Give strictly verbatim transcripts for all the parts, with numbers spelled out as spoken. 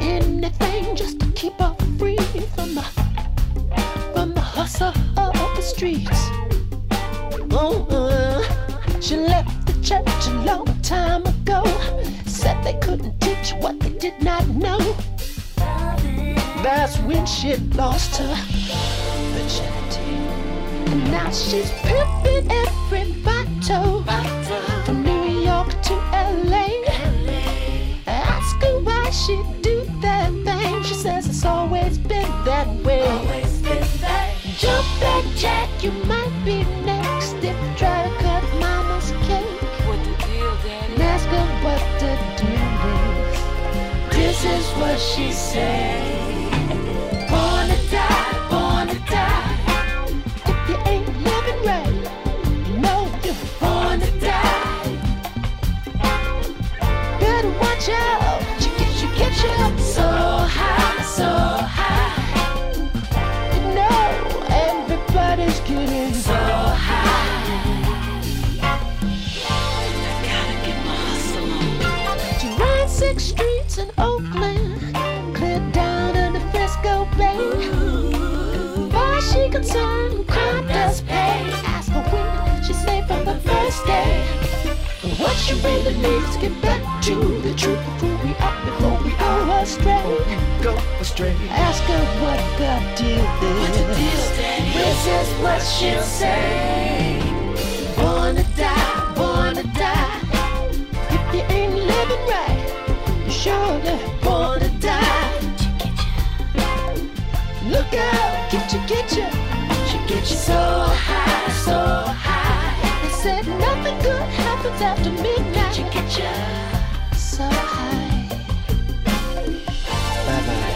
Anything just to keep her free from the, from the hustle. saw her on the streets. Oh, uh, she left the church a long time ago. Said they couldn't teach what they did not know. That's when she lost her virginity. And now she's pimping every bottle, from New York to L A. Ask her why she do that thing. She says it's always been that way. Always been that. Jump back, Jack, you might be next if you try to cut mama's cake. What the deal, Daddy? And ask her what the deal is. This is what she said. Streets in Oakland, clear down in the Frisco Bay. Why she concerned? Crime does pay. Ask her when she saved from the first day. What she really needs to get back to the truth of who we are before we go astray. Go astray. Ask her what the deal is. What the deal is. This is what she'll say. Born to die, born to die. If you ain't living right, surely born to die. Look out, get you, get you. She get you so high, so high. They said nothing good happens after midnight. She get you so high. Bye-bye.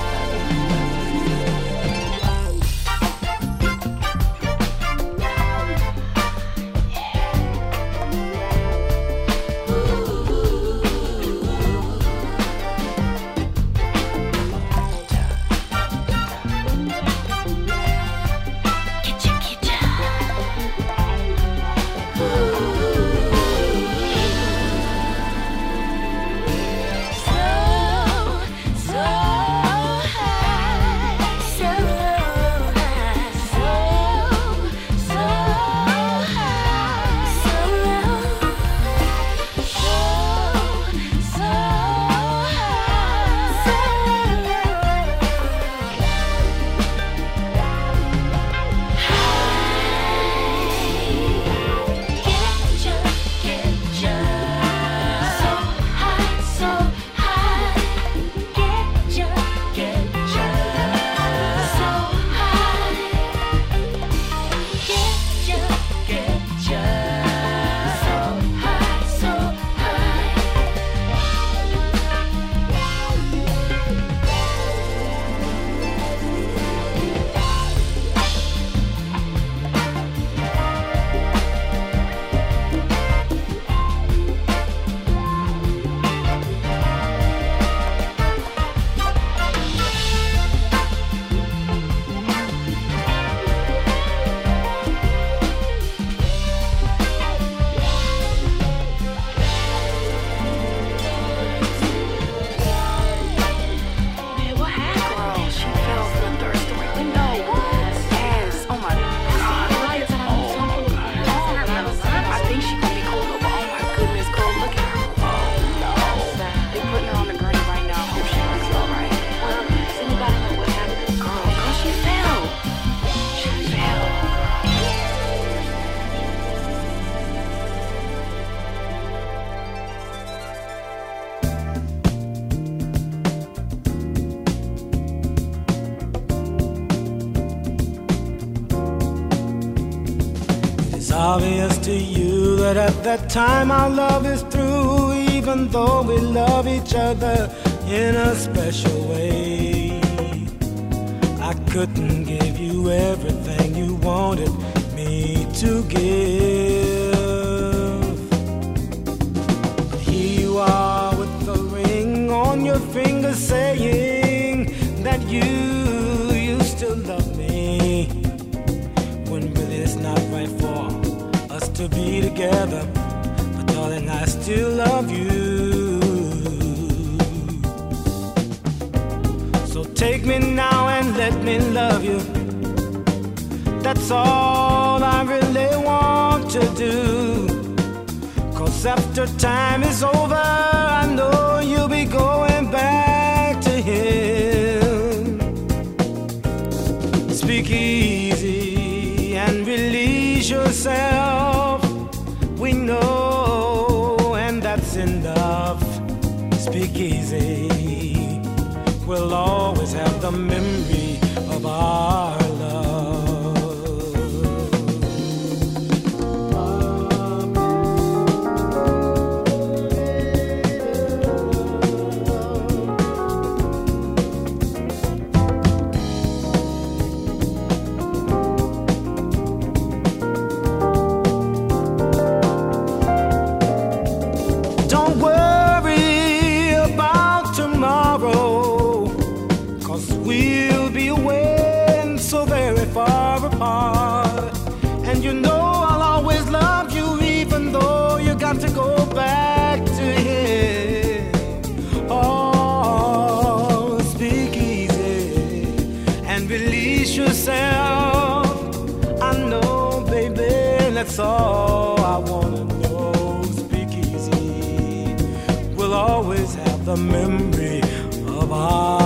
Obvious to you that at that time our love is through, even though we love each other in a special way. I couldn't give you everything you wanted me to give. Here you are with the ring on your finger saying that you used to love me, when really it's not right for us to be together, but darling, I still love you. So take me now and let me love you. That's all I really want to do. 'Cause after time is over, I know you'll be going back to him. Speak easy and release yourself. We know, and that's enough. Speak easy. We'll always have the memory of our love. I know, baby, that's all I wanna know. Speak easy. We'll always have the memory of our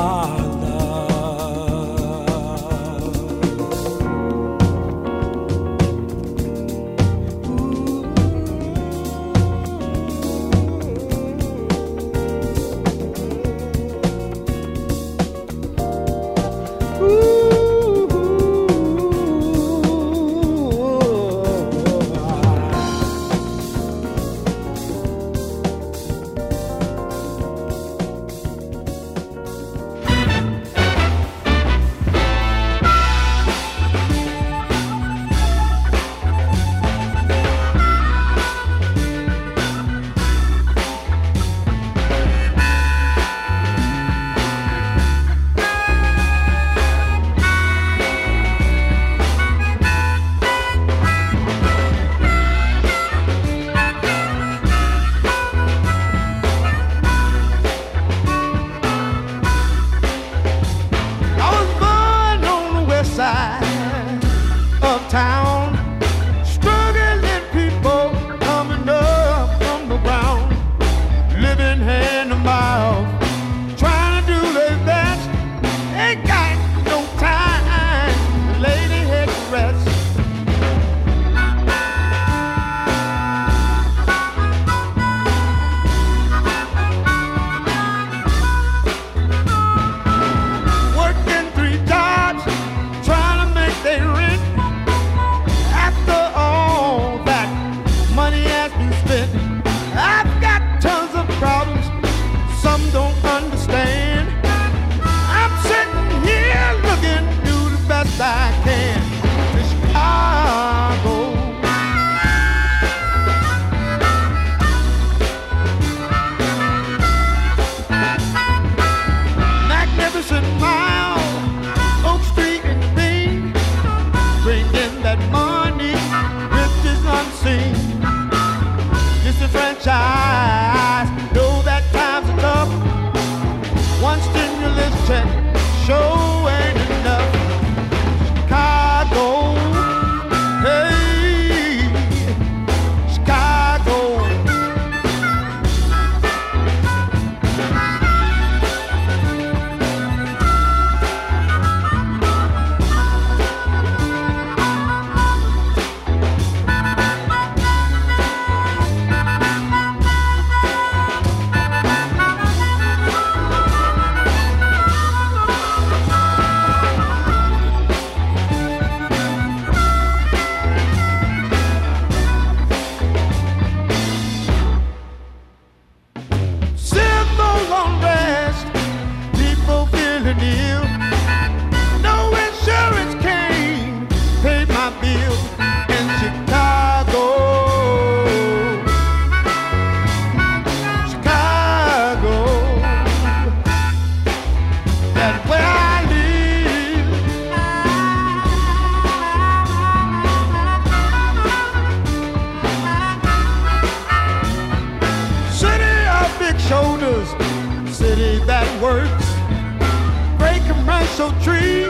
so tree,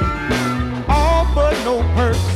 all but no purse.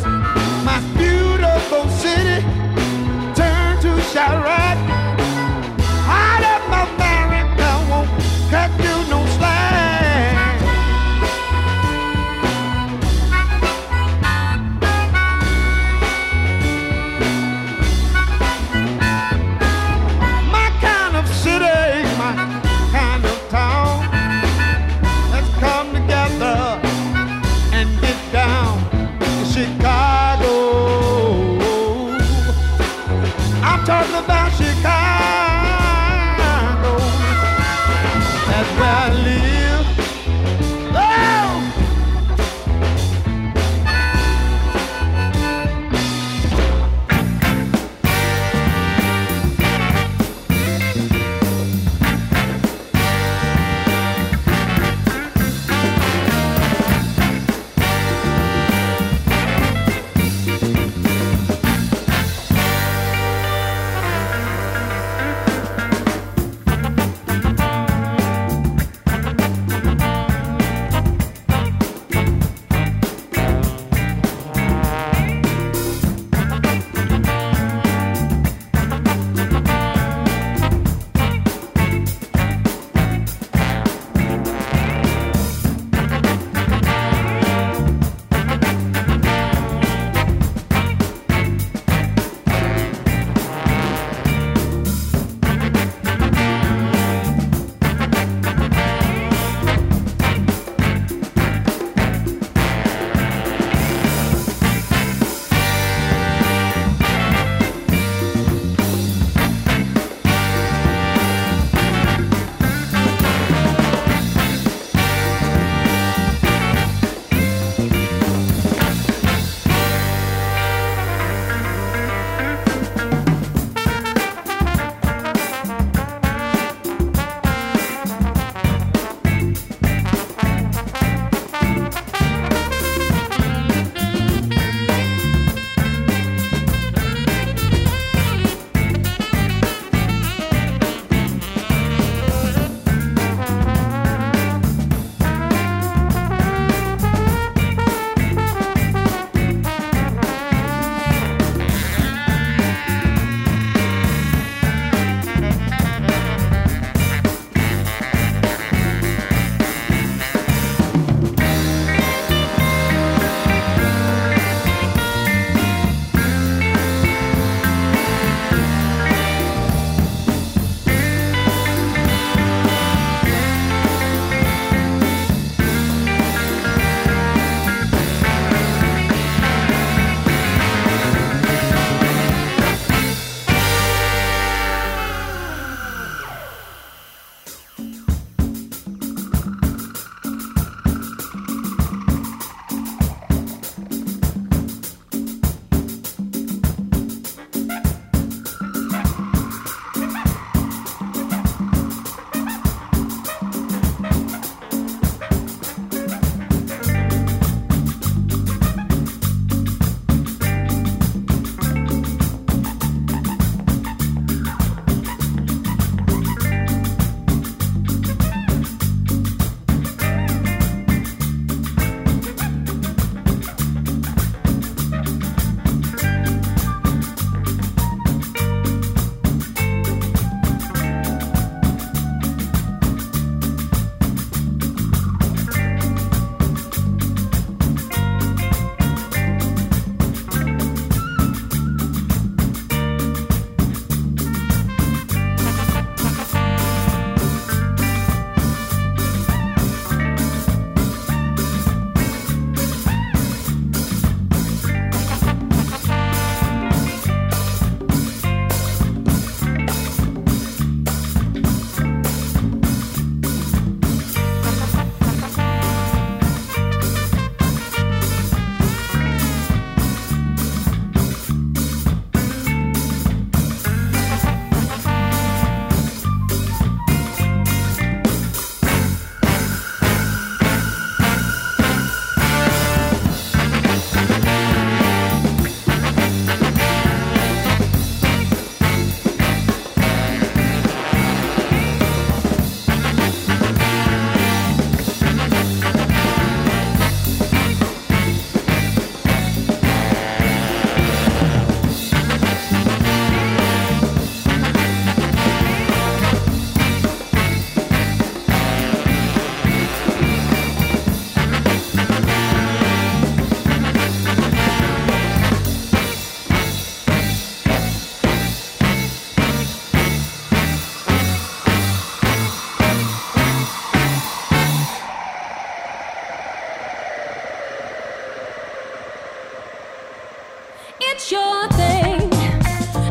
it's your thing.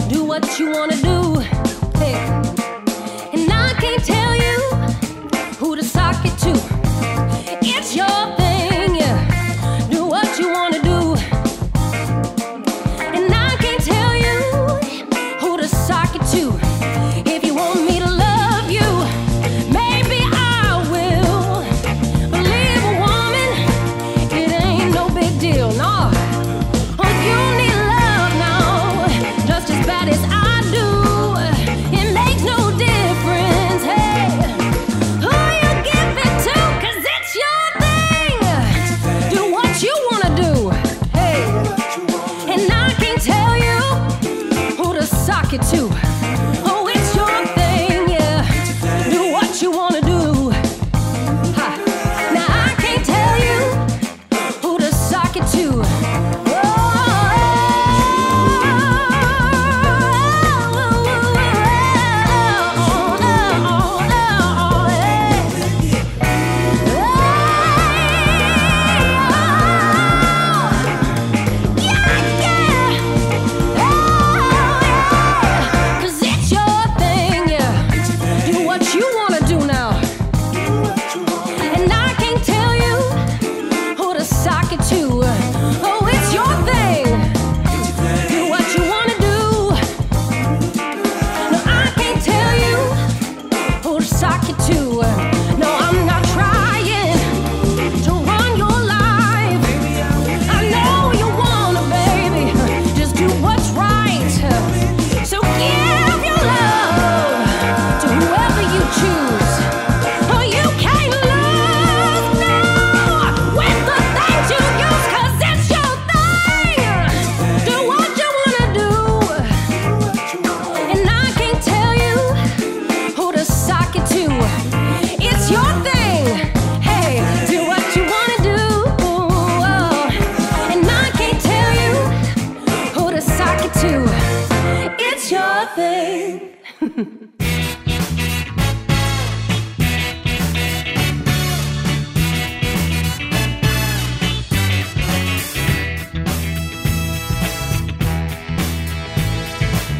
Do what you wanna do, hey. And I can't tell you who to sock it to. It's your thing, yeah. Do what you wanna do. And I can't tell you who to sock it to. If you want me to love you, maybe I will. Believe a woman, it ain't no big deal, no. It too. Oh, it's your thing, yeah. Do what you wanna do. Ha. Now I can't tell you who to sock it to. Oh, it's your thing. Do what you wanna do. No, I can't tell you who to sock it to. No, I'm not trying to run your life. I know you wanna, baby. Just do what's right. So give your love to whoever you choose. Oh, you can't love now with the things you use. Thing.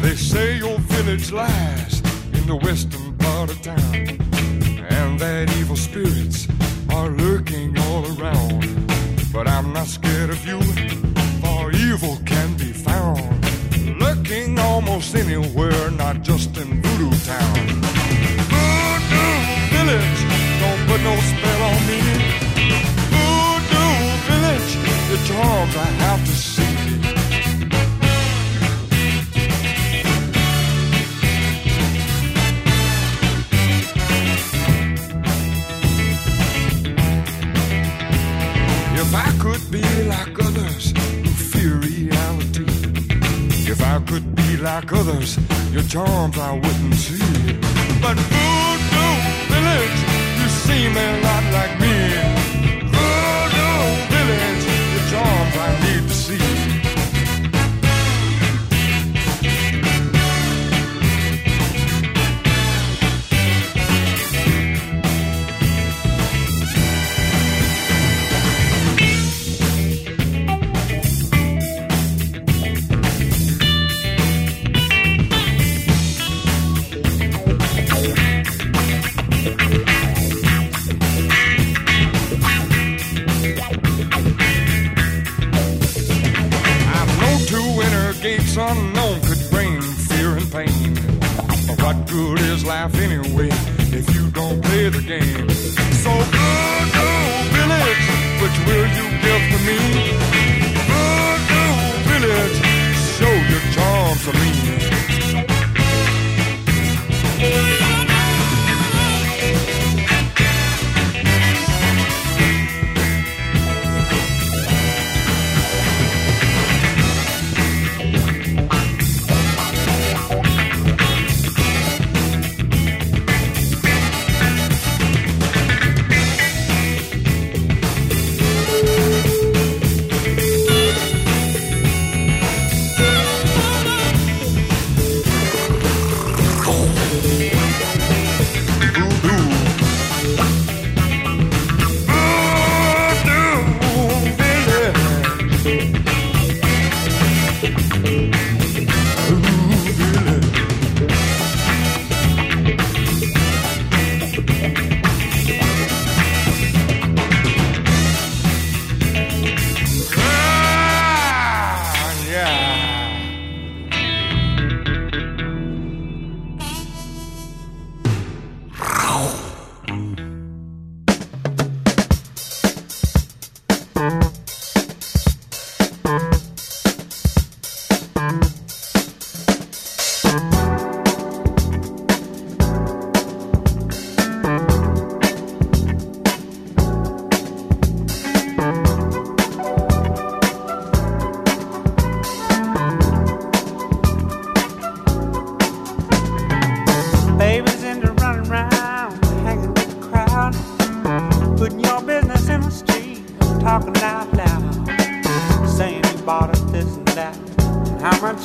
They say your village lies in the western part of town, and that evil spirits are lurking all around. But I'm not scared of you, for evil can be found. Lurking almost anywhere, not just in Voodoo Town. Voodoo Village, don't put no spell on me. Voodoo Village, the charms I have to see. If I could be like others who fear reality, if I could be like others, your charms I wouldn't see. But Voodoo Village, you seem a lot like me. Voodoo Village, your charms I need to see. Unknown could bring fear and pain. But what good is life anyway if you don't play the game? So Voodoo Village, which will you give to me? Voodoo Village, show your charms to me.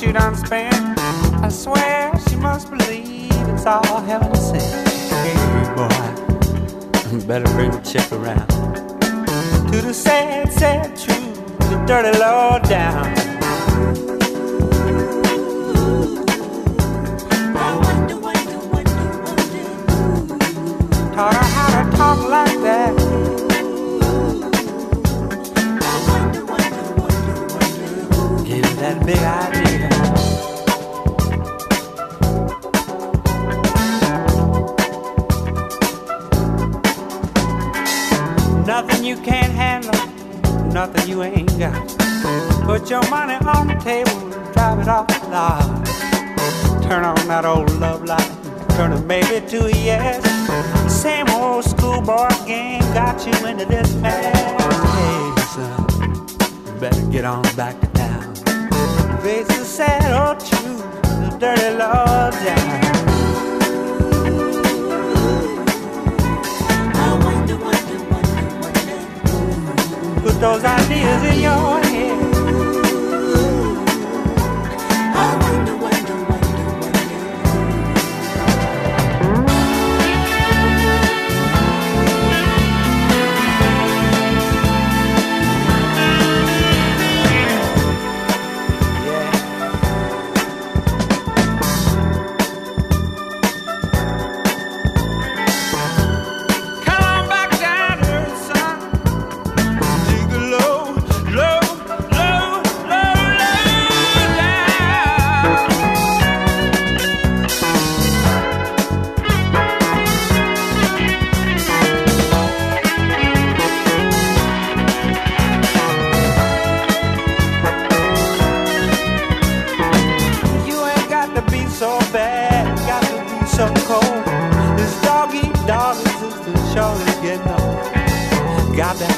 that you done spent. I swear she must believe it's all heaven sent. Hey, boy, better bring the check around to the sad, sad truth, the dirty low down. I wonder, wonder, wonder, wonder. Taught her how to talk like that. That big idea. Nothing you can't handle, nothing you ain't got. Put your money on the table, drive it off the lot. Turn on that old love light, turn a baby to a yes. Same old schoolboy game got you into this mess. Hey son, better get on back to town. Face the sad old truth, the dirty law down. I wonder, wonder, wonder, wonder. Put those ideas in your head. I wonder, wonder, wonder,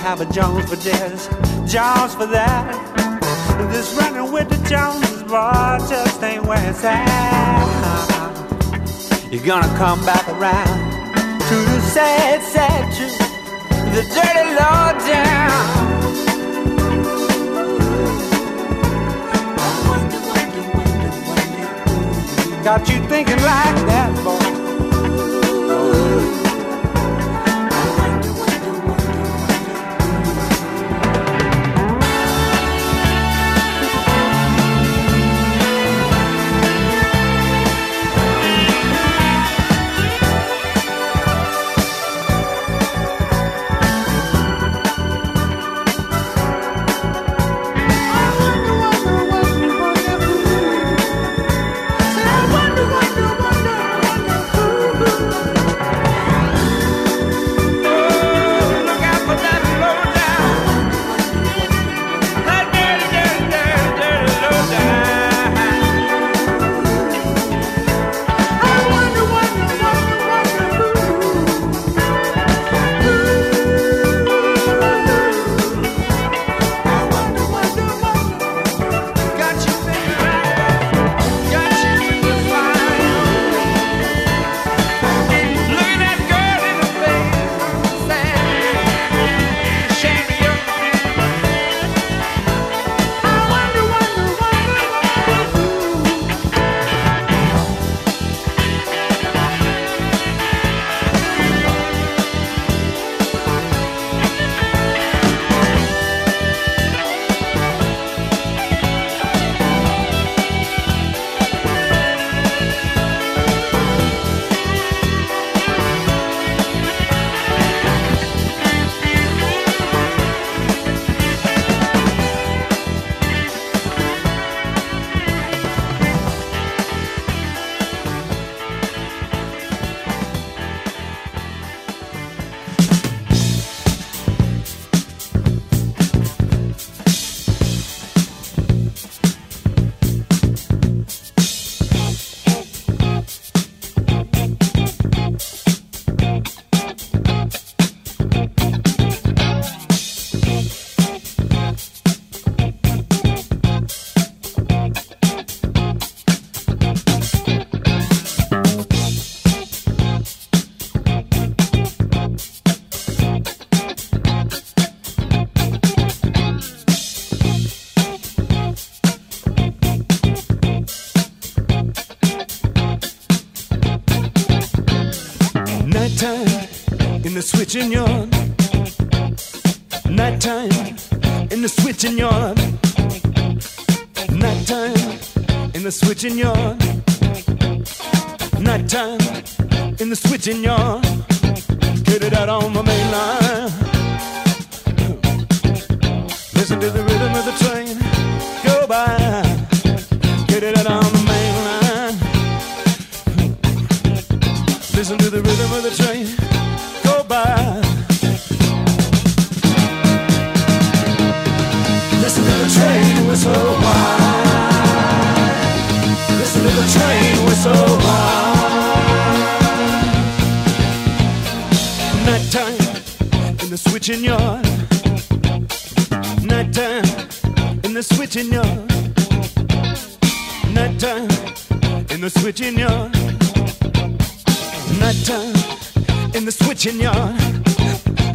have a Jones for this, Jones for that. This running with the Joneses, boy, just ain't where it's at. You're gonna come back around to the sad, sad truth, the dirty law down. I wonder, wonder, wonder, wonder. Got you thinking like that, boy. switching yard. Nighttime in the switching yard. Nighttime in the switching yard. Nighttime in the switching yard. Get it out on my main line. Listen to the rhythm of the train go by. Get it out on the main line. Listen to the rhythm of the train go by. Listen to the train whistle wide. Listen to the train whistle wide. Nighttime in the switching yard. Nighttime in the switching yard. Nighttime in the switching yard. Nighttime in the switching yard. You know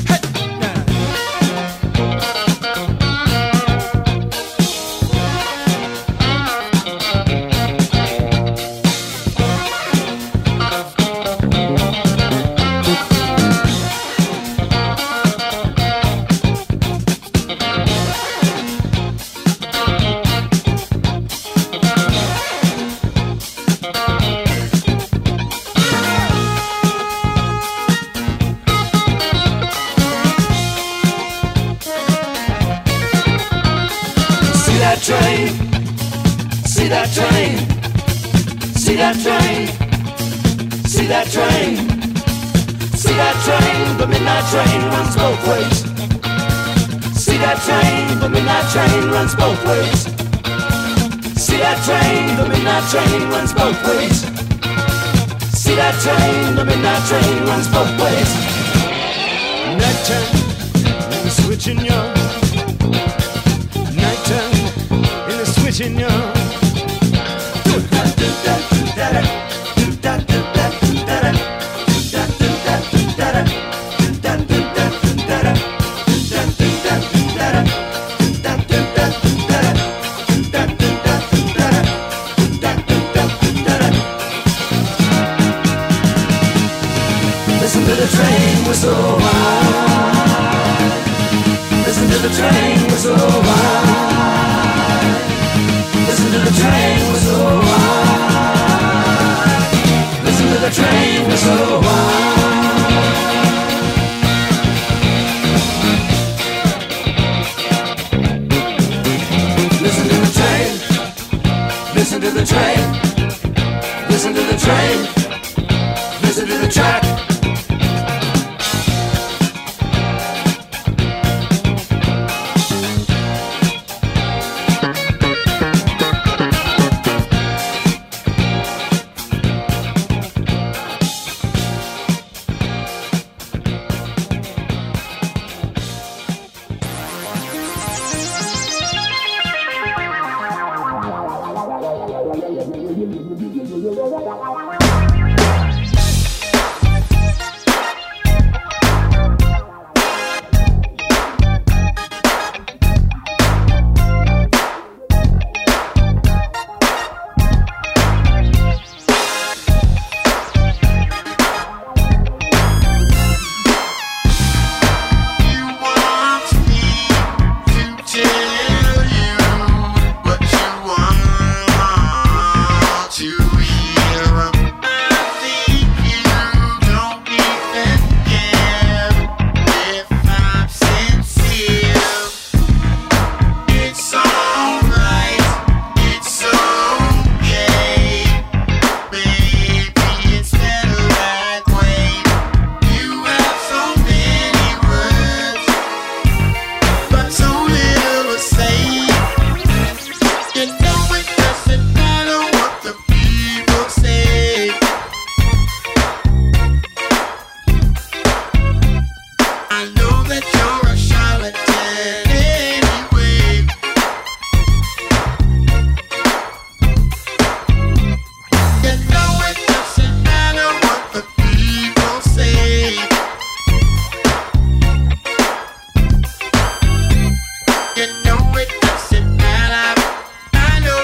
it doesn't matter. I know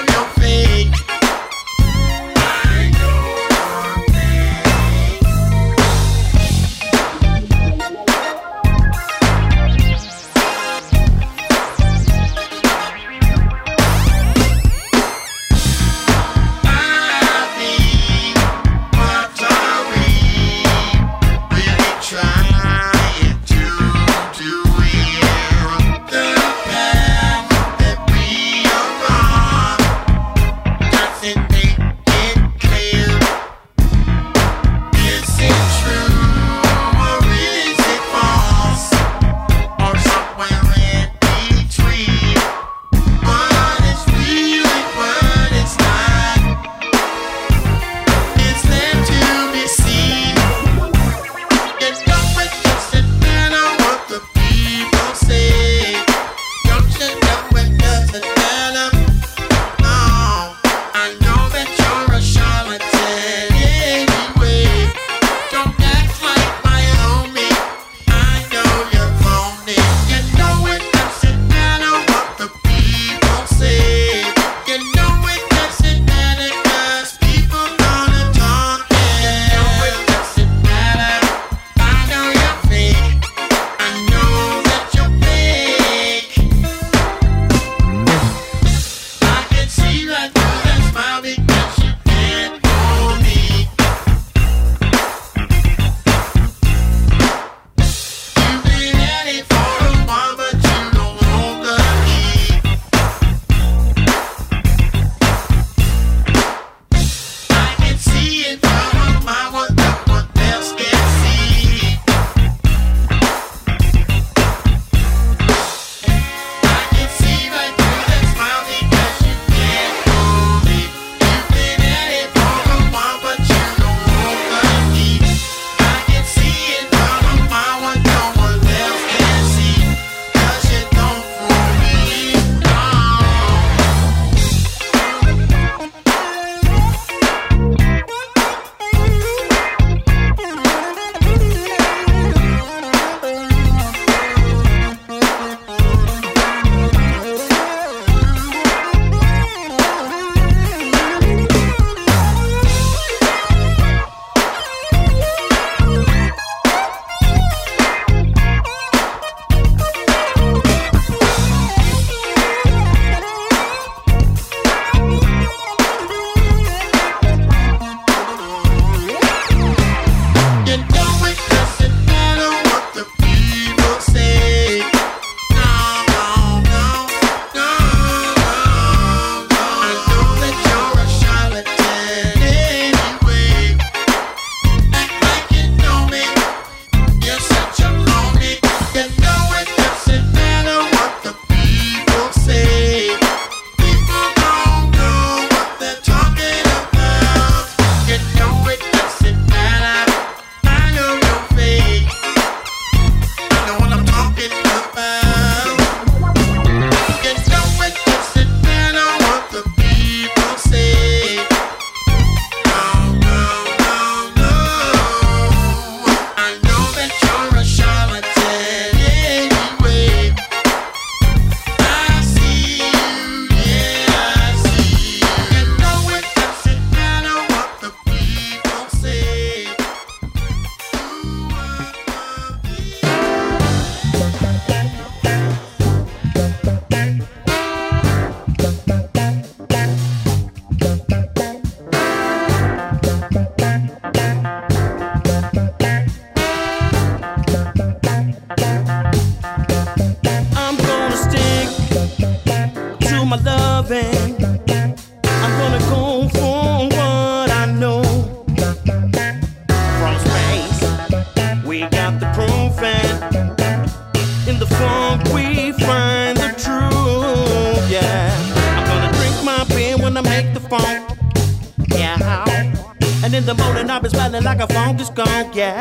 In the morning I've been smelling like a funky skunk, yeah.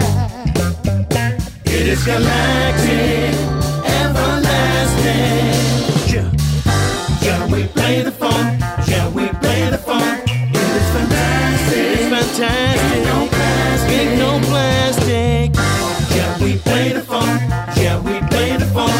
It is galactic, everlasting. Yeah. Shall we play the funk? Shall we play the funk? It is fantastic. It's fantastic. Ain't no plastic. Ain't no plastic. Shall we play the funk? Shall we play the funk?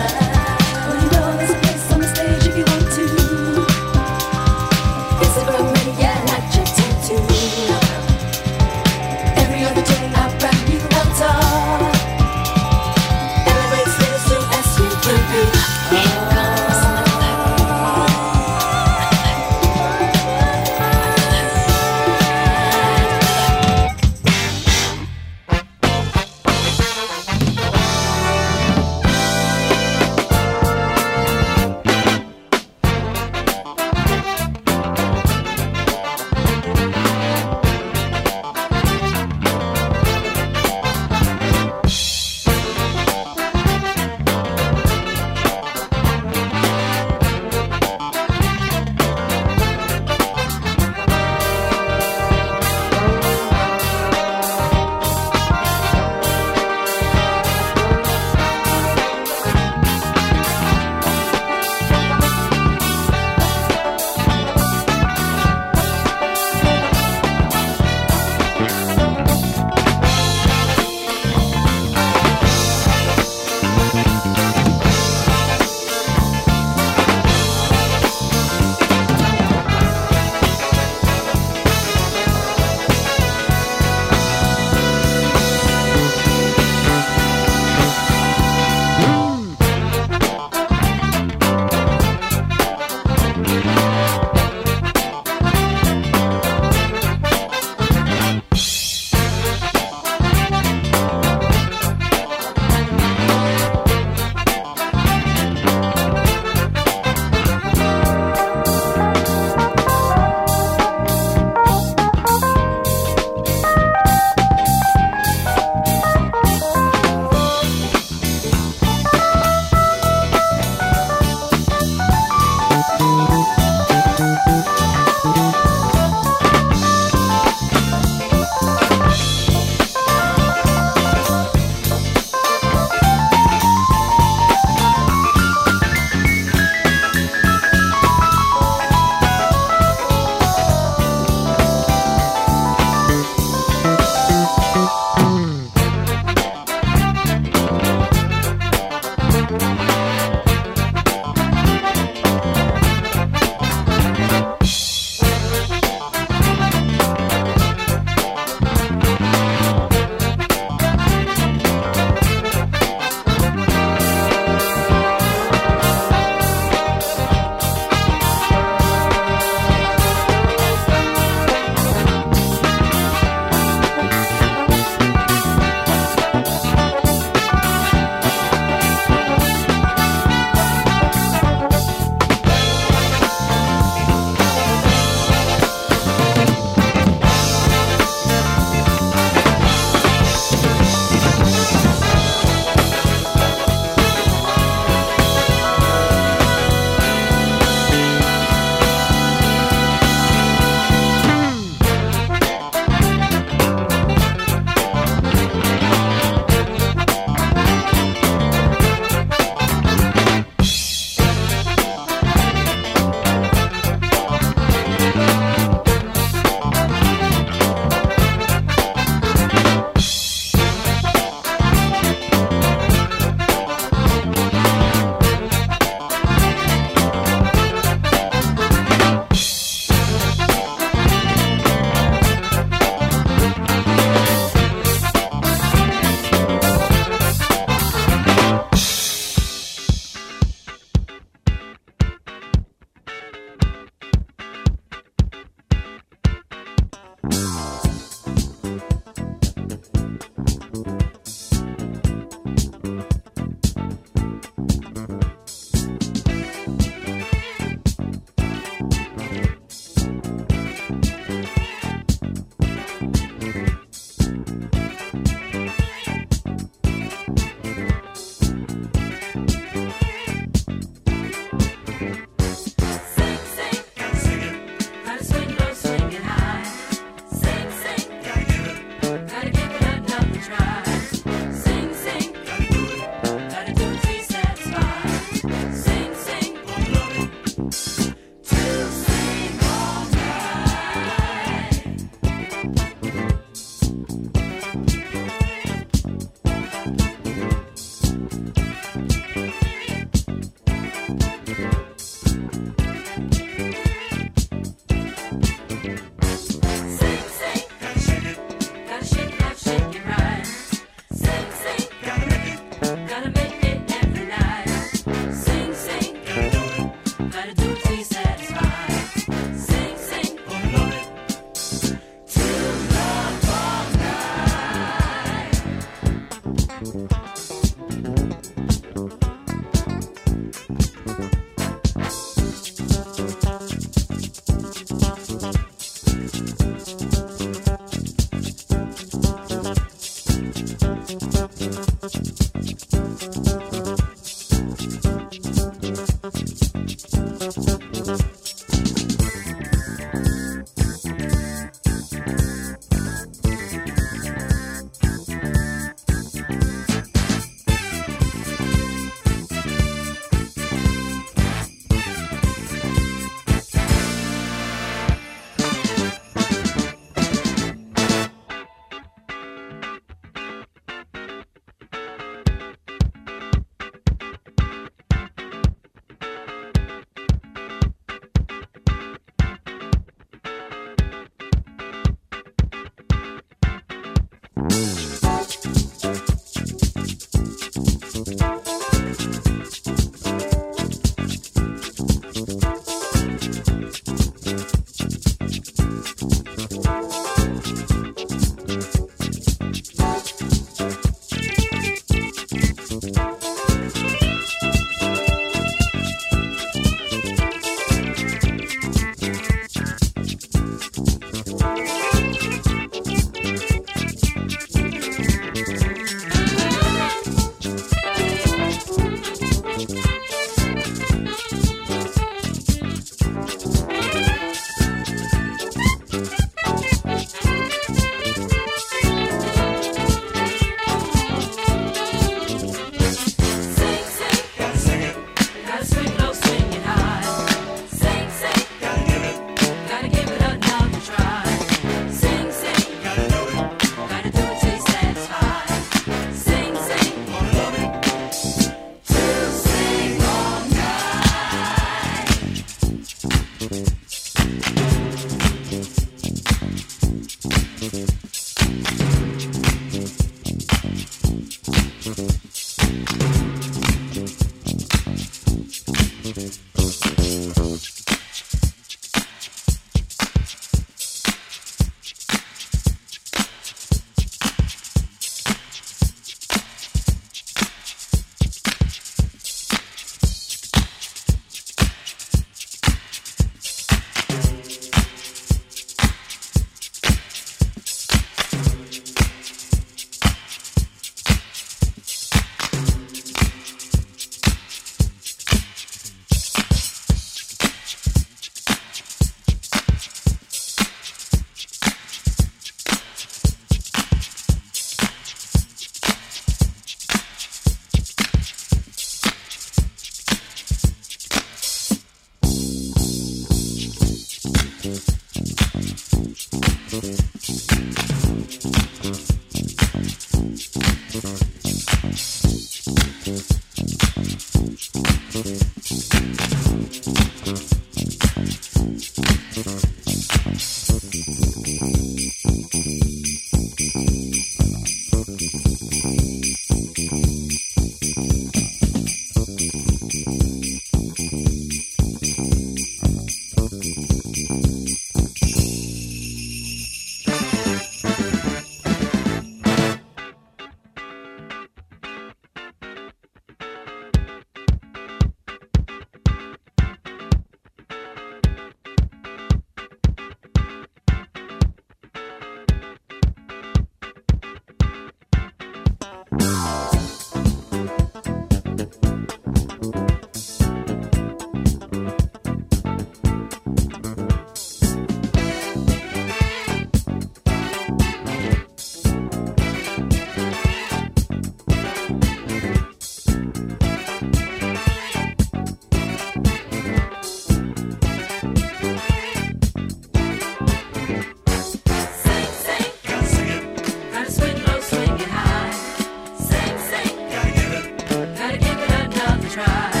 Try.